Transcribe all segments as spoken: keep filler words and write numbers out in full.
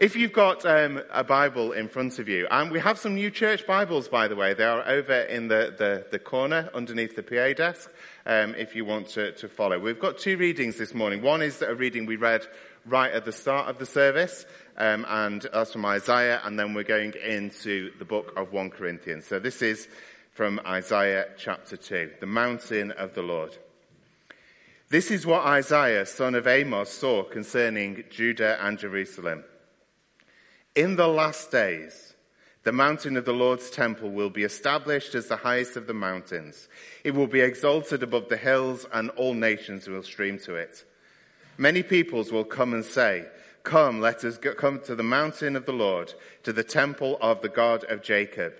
If you've got um, a Bible in front of you, and we have some new church Bibles, by the way. They are over in the, the, the corner underneath the P A desk, um, if you want to, to follow. We've got two readings this morning. One is a reading we read right at the start of the service, um, and that's from Isaiah, and then we're going into the book of First Corinthians. So this is from Isaiah chapter two, the mountain of the Lord. This is what Isaiah, son of Amos, saw concerning Judah and Jerusalem. In the last days, the mountain of the Lord's temple will be established as the highest of the mountains. It will be exalted above the hills, and all nations will stream to it. Many peoples will come and say, "Come, let us go, come to the mountain of the Lord, to the temple of the God of Jacob.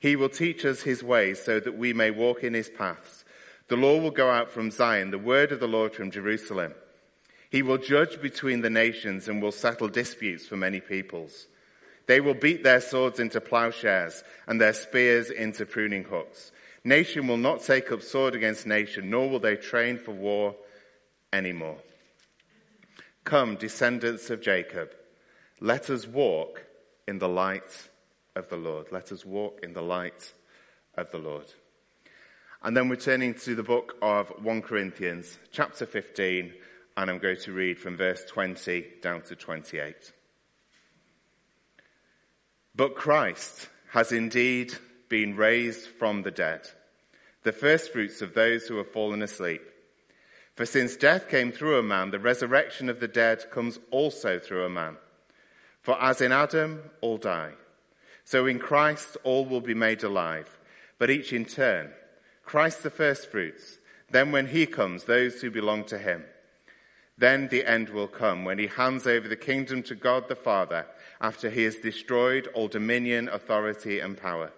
He will teach us his ways so that we may walk in his paths. The law will go out from Zion, the word of the Lord from Jerusalem. He will judge between the nations and will settle disputes for many peoples. They will beat their swords into plowshares and their spears into pruning hooks. Nation will not take up sword against nation, nor will they train for war anymore. Come, descendants of Jacob, let us walk in the light of the Lord." Let us walk in the light of the Lord. And then we're turning to the book of First Corinthians, chapter fifteen, and I'm going to read from verse twenty down to twenty-eight. "But Christ has indeed been raised from the dead, the firstfruits of those who have fallen asleep. For since death came through a man, the resurrection of the dead comes also through a man. For as in Adam all die, so in Christ all will be made alive, but each in turn. Christ the firstfruits, then when he comes, those who belong to him. Then the end will come, when he hands over the kingdom to God the Father, after he has destroyed all dominion, authority, and power.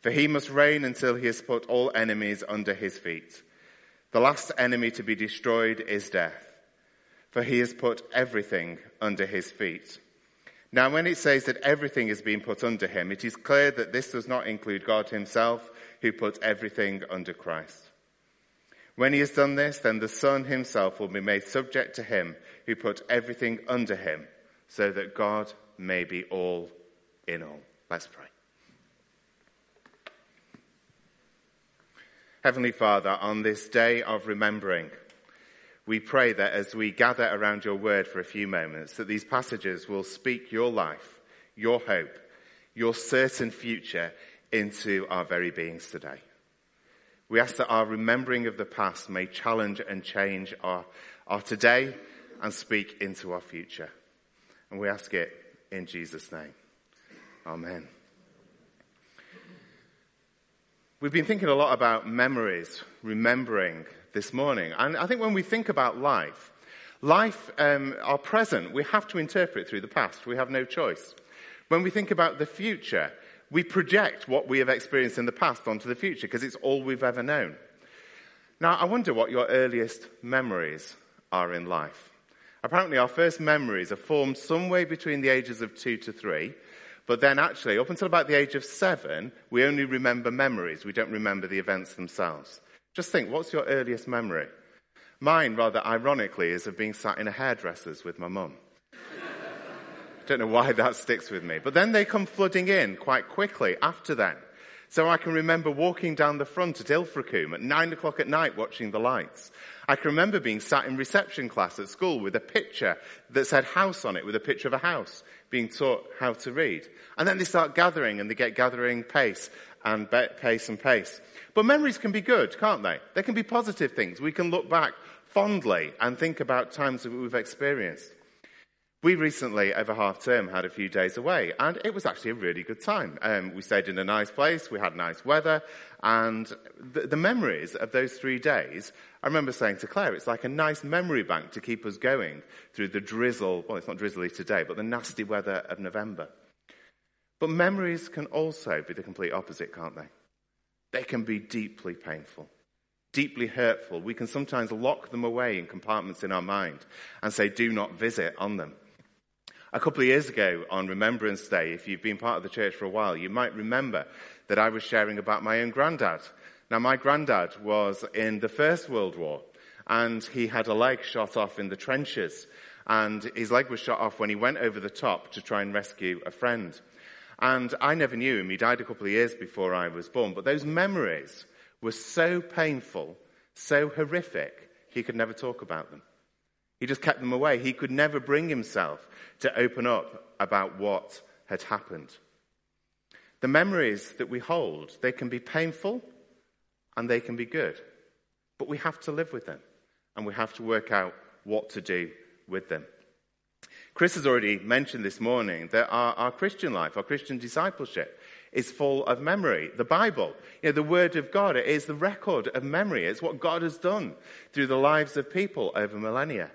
For he must reign until he has put all enemies under his feet. The last enemy to be destroyed is death, for he has put everything under his feet. Now when it says that everything is being put under him, it is clear that this does not include God himself, who put everything under Christ. When he has done this, then the Son himself will be made subject to him who put everything under him, so that God may be all in all." Let's pray. Heavenly Father, on this day of remembering, we pray that as we gather around your word for a few moments, that these passages will speak your life, your hope, your certain future into our very beings today. We ask that our remembering of the past may challenge and change our, our today and speak into our future. And we ask it in Jesus' name. Amen. We've been thinking a lot about memories, remembering this morning. And I think when we think about life, life, um, our present, we have to interpret through the past. We have no choice. When we think about the future, we project what we have experienced in the past onto the future because it's all we've ever known. Now, I wonder what your earliest memories are in life. Apparently, our first memories are formed somewhere between the ages of two to three, but then actually, up until about the age of seven, we only remember memories. We don't remember the events themselves. Just think, what's your earliest memory? Mine, rather ironically, is of being sat in a hairdresser's with my mum. Don't know why that sticks with me. But then they come flooding in quite quickly after that. So I can remember walking down the front at Ilfracombe at nine o'clock at night watching the lights. I can remember being sat in reception class at school with a picture that said house on it, with a picture of a house, being taught how to read. And then they start gathering, and they get gathering pace and be- pace and pace. But memories can be good, can't they? They can be positive things. We can look back fondly and think about times that we've experienced. We recently, over half-term, had a few days away, and it was actually a really good time. Um, we stayed in a nice place, we had nice weather, and the, the memories of those three days, I remember saying to Claire, it's like a nice memory bank to keep us going through the drizzle, well, it's not drizzly today, but the nasty weather of November. But memories can also be the complete opposite, can't they? They can be deeply painful, deeply hurtful. We can sometimes lock them away in compartments in our mind and say, do not visit on them. A couple of years ago on Remembrance Day, if you've been part of the church for a while, you might remember that I was sharing about my own granddad. Now, my granddad was in the First World War, and he had a leg shot off in the trenches. and his leg was shot off when he went over the top to try and rescue a friend. And I never knew him. He died a couple of years before I was born. But those memories were so painful, so horrific, he could never talk about them. He just kept them away. He could never bring himself to open up about what had happened. The memories that we hold, they can be painful and they can be good. But we have to live with them, and we have to work out what to do with them. Chris has already mentioned this morning that our, our Christian life, our Christian discipleship, is full of memory. The Bible, you know, the Word of God, it is the record of memory. It's what God has done through the lives of people over millennia.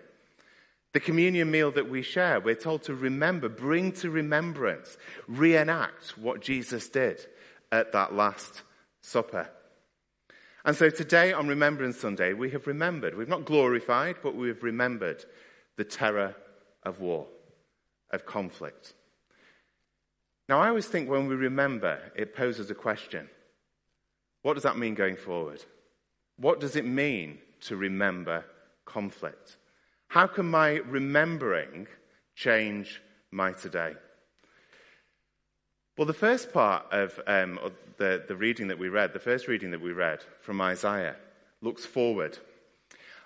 The communion meal that we share, we're told to remember, bring to remembrance, reenact what Jesus did at that Last Supper. And so today on Remembrance Sunday, we have remembered. We've not glorified, but we've remembered the terror of war, of conflict. Now, I always think when we remember, it poses a question. What does that mean going forward? What does it mean to remember conflict? How can my remembering change my today? Well, the first part of um, the, the reading that we read, the first reading that we read from Isaiah, looks forward.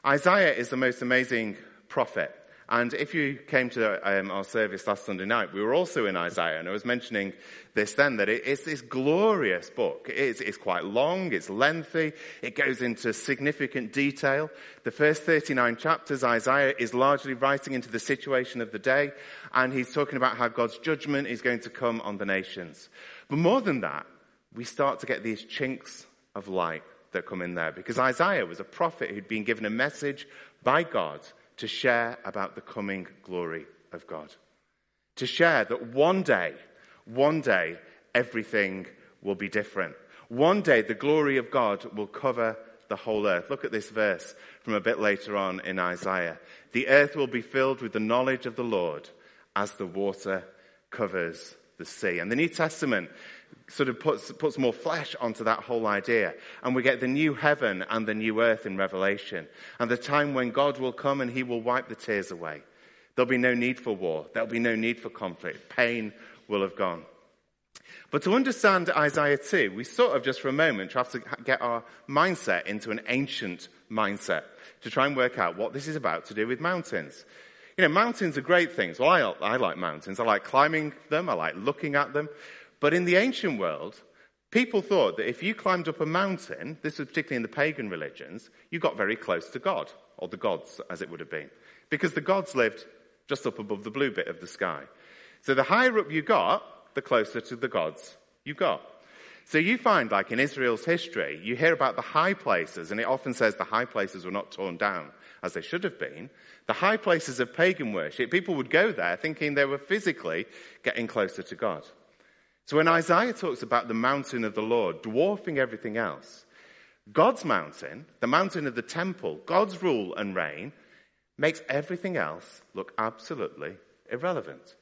Isaiah is the most amazing prophet. And if you came to um, our service last Sunday night, we were also in Isaiah. And I was mentioning this then, that it, it's this glorious book. It is, it's quite long, it's lengthy, it goes into significant detail. The first thirty-nine chapters, Isaiah is largely writing into the situation of the day. And he's talking about how God's judgment is going to come on the nations. But more than that, we start to get these chinks of light that come in there. Because Isaiah was a prophet who'd been given a message by God to share about the coming glory of God. To share that one day, one day, everything will be different. One day, the glory of God will cover the whole earth. Look at this verse from a bit later on in Isaiah. The earth will be filled with the knowledge of the Lord as the water covers the sea. And the New Testament sort of puts, puts more flesh onto that whole idea. And we get the new heaven and the new earth in Revelation. And the time when God will come and he will wipe the tears away. There'll be no need for war. There'll be no need for conflict. Pain will have gone. But to understand Isaiah two, we sort of just for a moment have to get our mindset into an ancient mindset to try and work out what this is about to do with mountains. You know, mountains are great things. Well, I, I like mountains. I like climbing them. I like looking at them. But in the ancient world, people thought that if you climbed up a mountain, this was particularly in the pagan religions, you got very close to God, or the gods, as it would have been, because the gods lived just up above the blue bit of the sky. So the higher up you got, the closer to the gods you got. So you find, like in Israel's history, you hear about the high places, and it often says the high places were not torn down as they should have been. The high places of pagan worship, people would go there thinking they were physically getting closer to God. So when Isaiah talks about the mountain of the Lord dwarfing everything else, God's mountain, the mountain of the temple, God's rule and reign, makes everything else look absolutely irrelevant.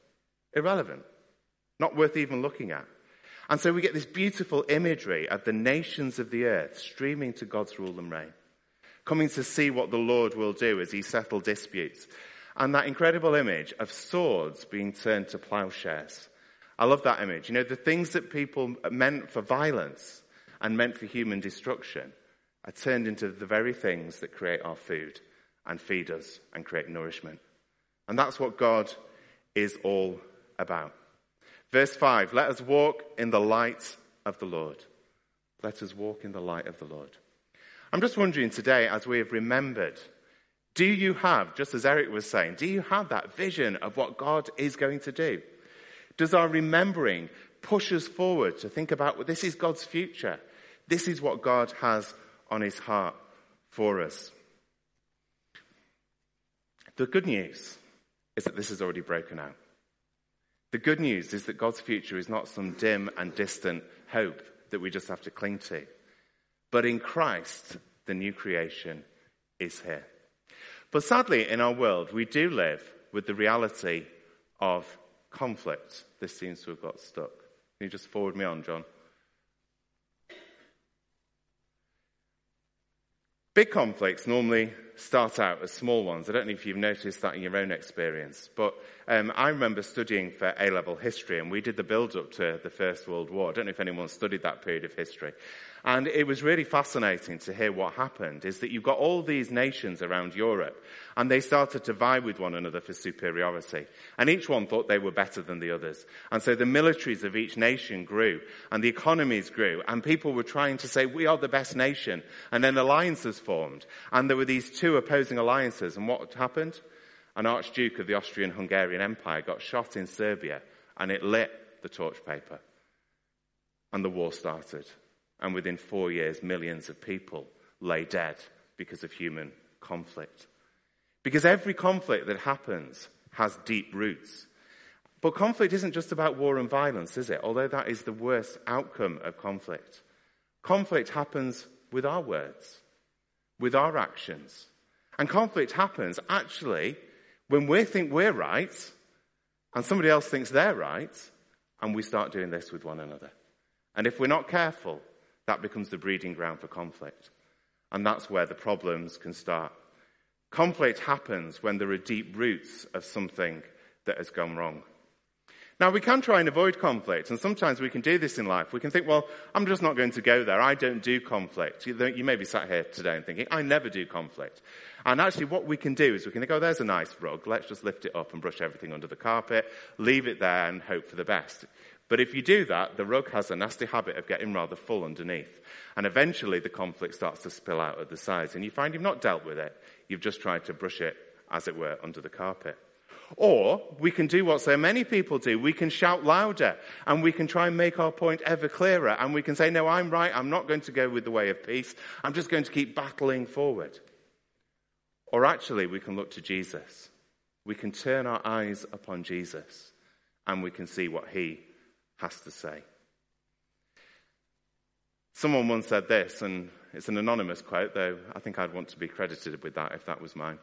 Irrelevant. Not worth even looking at. And so we get this beautiful imagery of the nations of the earth streaming to God's rule and reign, coming to see what the Lord will do as he settles disputes. And that incredible image of swords being turned to plowshares. I love that image. You know, the things that people meant for violence and meant for human destruction are turned into the very things that create our food and feed us and create nourishment. And that's what God is all about. Verse five, let us walk in the light of the Lord. Let us walk in the light of the Lord. I'm just wondering today, as we have remembered, do you have, just as Eric was saying, do you have that vision of what God is going to do? Does our remembering push us forward to think about, well, this is God's future. This is what God has on his heart for us. The good news is that this has already broken out. The good news is that God's future is not some dim and distant hope that we just have to cling to. But in Christ, the new creation is here. But sadly, in our world, we do live with the reality of conflict. This seems to have got stuck. Can you just forward me on, John? Big conflicts normally start out as small ones. I don't know if you've noticed that in your own experience, but um, I remember studying for A-level history, and we did the build-up to the First World War. I don't know if anyone studied that period of history. And it was really fascinating to hear what happened, is that you've got all these nations around Europe, and they started to vie with one another for superiority. And each one thought they were better than the others. And so the militaries of each nation grew, and the economies grew, and people were trying to say, we are the best nation. And then alliances formed, and there were these two opposing alliances. And what happened? An Archduke of the Austrian-Hungarian Empire got shot in Serbia, and it lit the torch paper. And the war started. And within four years, millions of people lay dead because of human conflict. Because every conflict that happens has deep roots. But conflict isn't just about war and violence, is it? Although that is the worst outcome of conflict. Conflict happens with our words, with our actions. And conflict happens, actually, when we think we're right, and somebody else thinks they're right, and we start doing this with one another. And if we're not careful, that becomes the breeding ground for conflict. And that's where the problems can start. Conflict happens when there are deep roots of something that has gone wrong. Now, we can try and avoid conflict, and sometimes we can do this in life. We can think, well, I'm just not going to go there. I don't do conflict. You may be sat here today and thinking, I never do conflict. And actually what we can do is we can think, oh, there's a nice rug. Let's just lift it up and brush everything under the carpet, leave it there and hope for the best. But if you do that, the rug has a nasty habit of getting rather full underneath. And eventually the conflict starts to spill out at the sides. And you find you've not dealt with it. You've just tried to brush it, as it were, under the carpet. Or we can do what so many people do. We can shout louder. And we can try and make our point ever clearer. And we can say, no, I'm right. I'm not going to go with the way of peace. I'm just going to keep battling forward. Or actually, we can look to Jesus. We can turn our eyes upon Jesus. And we can see what he has to say. Someone once said this, and it's an anonymous quote, though I think I'd want to be credited with that if that was mine.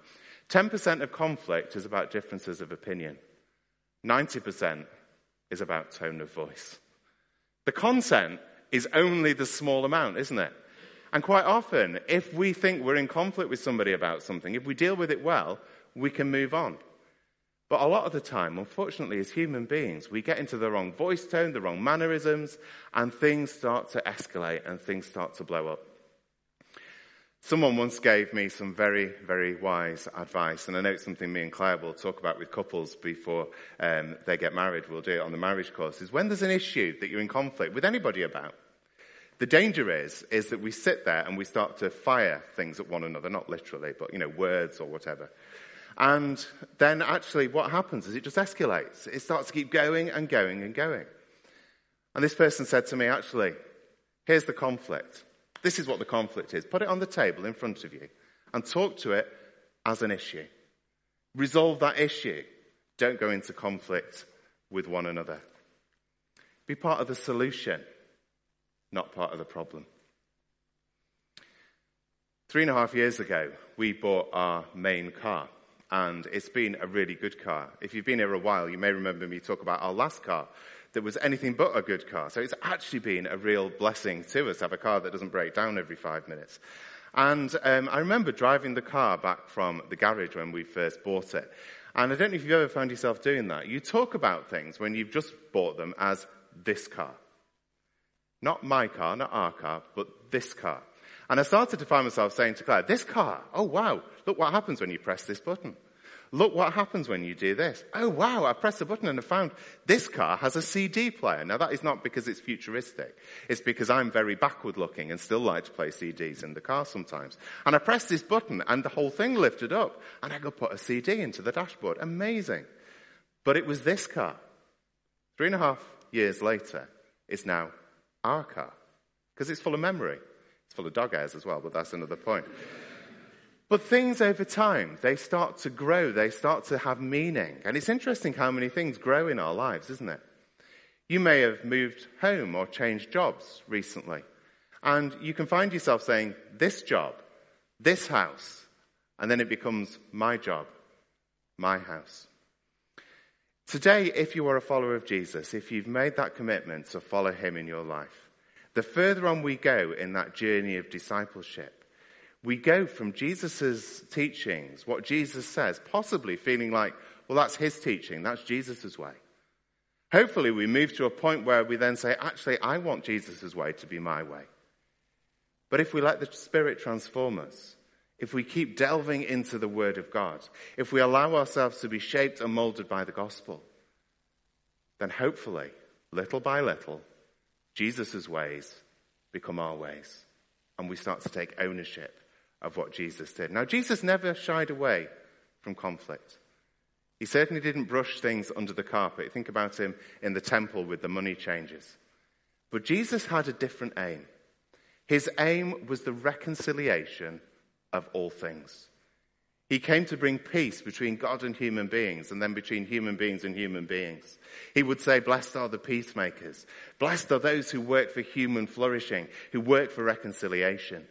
ten percent of conflict is about differences of opinion. ninety percent is about tone of voice. The content is only the small amount, isn't it? And quite often, if we think we're in conflict with somebody about something, if we deal with it well, we can move on. But a lot of the time, unfortunately, as human beings, we get into the wrong voice tone, the wrong mannerisms, and things start to escalate and things start to blow up. Someone once gave me some very, very wise advice, and I know it's something me and Claire will talk about with couples before um, they get married. We'll do it on the marriage course. Is when there's an issue that you're in conflict with anybody about, the danger is, is that we sit there and we start to fire things at one another, not literally, but, you know, words or whatever. And then actually what happens is it just escalates. It starts to keep going and going and going. And this person said to me, actually, here's the conflict. This is what the conflict is. Put it on the table in front of you and talk to it as an issue. Resolve that issue. Don't go into conflict with one another. Be part of the solution, not part of the problem. Three and a half years ago, we bought our main car. And it's been a really good car. If you've been here a while, you may remember me talk about our last car that was anything but a good car. So it's actually been a real blessing to us to have a car that doesn't break down every five minutes. And um, I remember driving the car back from the garage when we first bought it. And I don't know if you've ever found yourself doing that. You talk about things when you've just bought them as this car. Not my car, not our car, but this car. And I started to find myself saying to Claire, this car, oh, wow, look what happens when you press this button. Look what happens when you do this. Oh, wow, I pressed the button and I found this car has a C D player. Now, that is not because it's futuristic. It's because I'm very backward-looking and still like to play C Ds in the car sometimes. And I pressed this button and the whole thing lifted up and I could put a C D into the dashboard. Amazing. But it was this car. Three and a half years later, it's now our car because it's full of memory. It's full of dog hairs as well, but that's another point. But things over time, they start to grow. They start to have meaning. And it's interesting how many things grow in our lives, isn't it? You may have moved home or changed jobs recently. And you can find yourself saying, this job, this house. And then it becomes my job, my house. Today, if you are a follower of Jesus, if you've made that commitment to follow him in your life, the further on we go in that journey of discipleship, we go from Jesus's teachings, what Jesus says, possibly feeling like, well, that's his teaching, that's Jesus's way. Hopefully we move to a point where we then say, actually, I want Jesus's way to be my way. But if we let the Spirit transform us, if we keep delving into the Word of God, if we allow ourselves to be shaped and molded by the gospel, then hopefully, little by little, Jesus's ways become our ways. And we start to take ownership of what Jesus did. Now, Jesus never shied away from conflict. He certainly didn't brush things under the carpet. Think about him in the temple with the money changers. But Jesus had a different aim. His aim was the reconciliation of all things. He came to bring peace between God and human beings, and then between human beings and human beings. He would say, blessed are the peacemakers. Blessed are those who work for human flourishing, who work for reconciliation.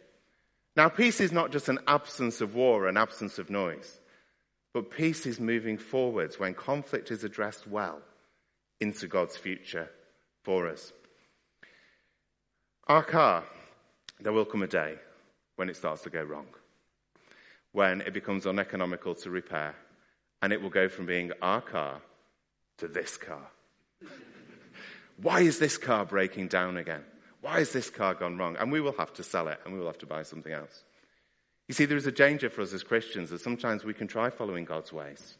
Now, peace is not just an absence of war, an absence of noise. But peace is moving forwards when conflict is addressed well into God's future for us. Our car, there will come a day when it starts to go wrong, when it becomes uneconomical to repair, and it will go from being our car to this car. Why is this car breaking down again? Why has this car gone wrong? And we will have to sell it, and we will have to buy something else. You see, there is a danger for us as Christians that sometimes we can try following God's ways.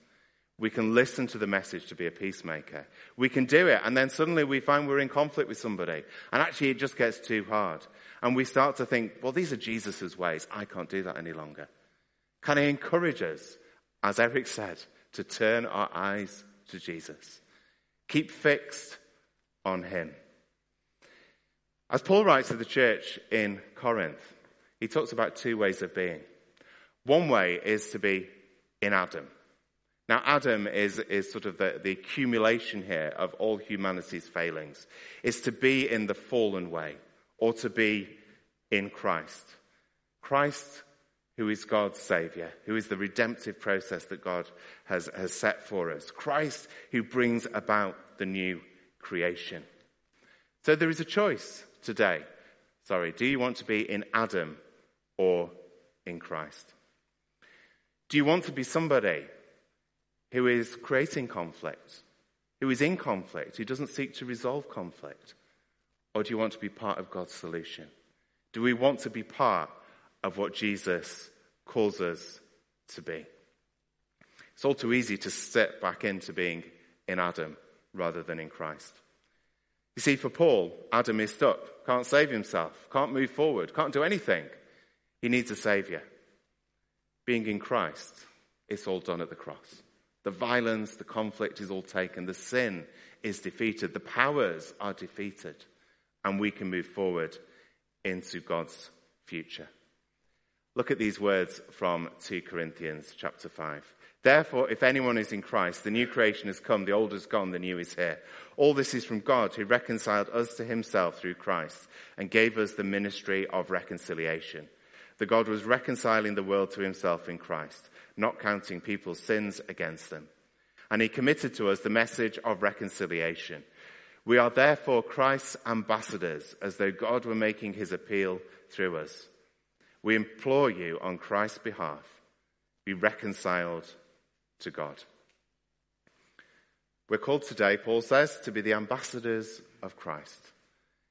We can listen to the message to be a peacemaker. We can do it, and then suddenly we find we're in conflict with somebody, and actually it just gets too hard. And we start to think, well, these are Jesus's ways. I can't do that any longer. Can I encourage us, as Eric said, to turn our eyes to Jesus? Keep fixed on him. As Paul writes to the church in Corinth, he talks about two ways of being. One way is to be in Adam. Now, Adam is, is sort of the, the accumulation here of all humanity's failings. It's to be in the fallen way, or to be in Christ. Christ, who is God's Saviour, who is the redemptive process that God has, has set for us. Christ, who brings about the new creation. So there is a choice today. Sorry, do you want to be in Adam or in Christ? Do you want to be somebody who is creating conflict, who is in conflict, who doesn't seek to resolve conflict? Or do you want to be part of God's solution? Do we want to be part of what Jesus calls us to be? It's all too easy to step back into being in Adam rather than in Christ. You see, for Paul, Adam is stuck, can't save himself, can't move forward, can't do anything. He needs a saviour. Being in Christ, it's all done at the cross. The violence, the conflict is all taken. The sin is defeated. The powers are defeated. And we can move forward into God's future. Look at these words from Second Corinthians chapter five. Therefore, if anyone is in Christ, the new creation has come, the old is gone, the new is here. All this is from God, who reconciled us to himself through Christ and gave us the ministry of reconciliation. That God was reconciling the world to himself in Christ, not counting people's sins against them. And he committed to us the message of reconciliation. We are therefore Christ's ambassadors, as though God were making his appeal through us. We implore you on Christ's behalf, be reconciled to God. We're called today, Paul says, to be the ambassadors of Christ.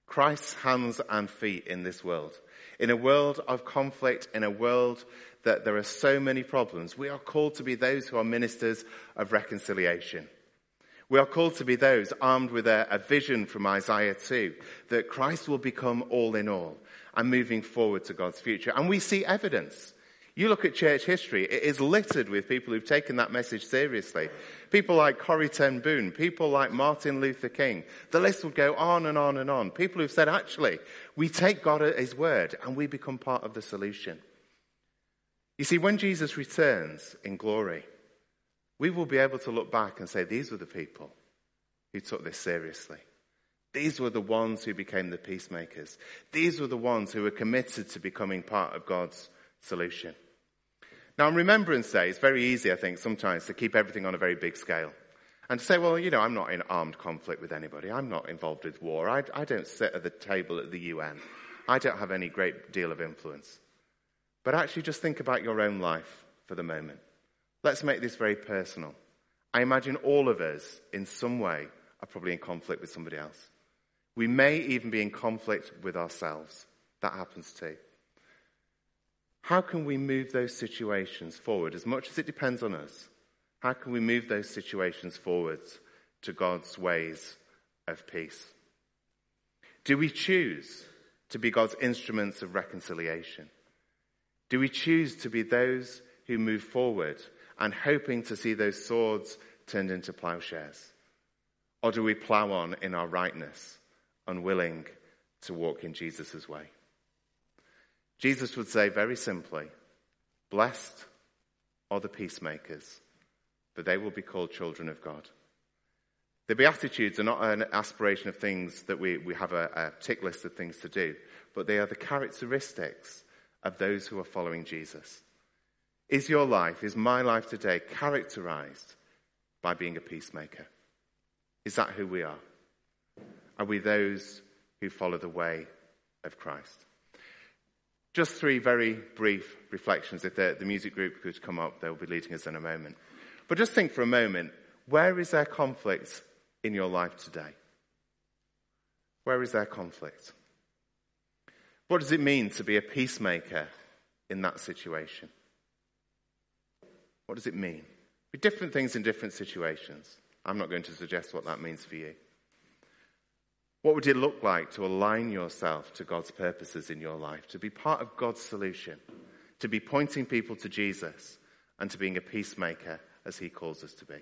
Christ's hands and feet in this world. In a world of conflict, in a world that there are so many problems, we are called to be those who are ministers of reconciliation. We are called to be those armed with a, a vision from Isaiah two, that Christ will become all in all and moving forward to God's future. And we see evidence. You look at church history, it is littered with people who've taken that message seriously. People like Corrie ten Boom, people like Martin Luther King. The list would go on and on and on. People who've said, actually, we take God at his word and we become part of the solution. You see, when Jesus returns in glory, we will be able to look back and say, these were the people who took this seriously. These were the ones who became the peacemakers. These were the ones who were committed to becoming part of God's solution. Now, on Remembrance Day, it's very easy, I think, sometimes to keep everything on a very big scale. And to say, well, you know, I'm not in armed conflict with anybody. I'm not involved with war. I, I don't sit at the table at the U N. I don't have any great deal of influence. But actually just think about your own life for the moment. Let's make this very personal. I imagine all of us in some way are probably in conflict with somebody else. We may even be in conflict with ourselves. That happens too. How can we move those situations forward? As much as it depends on us, how can we move those situations forward to God's ways of peace? Do we choose to be God's instruments of reconciliation? Do we choose to be those who move forward and hoping to see those swords turned into plowshares? Or do we plow on in our rightness, unwilling to walk in Jesus' way? Jesus would say very simply, blessed are the peacemakers, for they will be called children of God. The Beatitudes are not an aspiration of things that we, we have a, a tick list of things to do, but they are the characteristics of those who are following Jesus. Is your life, is my life today characterized by being a peacemaker? Is that who we are? Are we those who follow the way of Christ? Just three very brief reflections. If the, the music group could come up, they'll be leading us in a moment. But just think for a moment, where is there conflict in your life today? Where is there conflict? What does it mean to be a peacemaker in that situation? What does it mean? Different things in different situations. I'm not going to suggest what that means for you. What would it look like to align yourself to God's purposes in your life, to be part of God's solution, to be pointing people to Jesus, and to being a peacemaker as he calls us to be?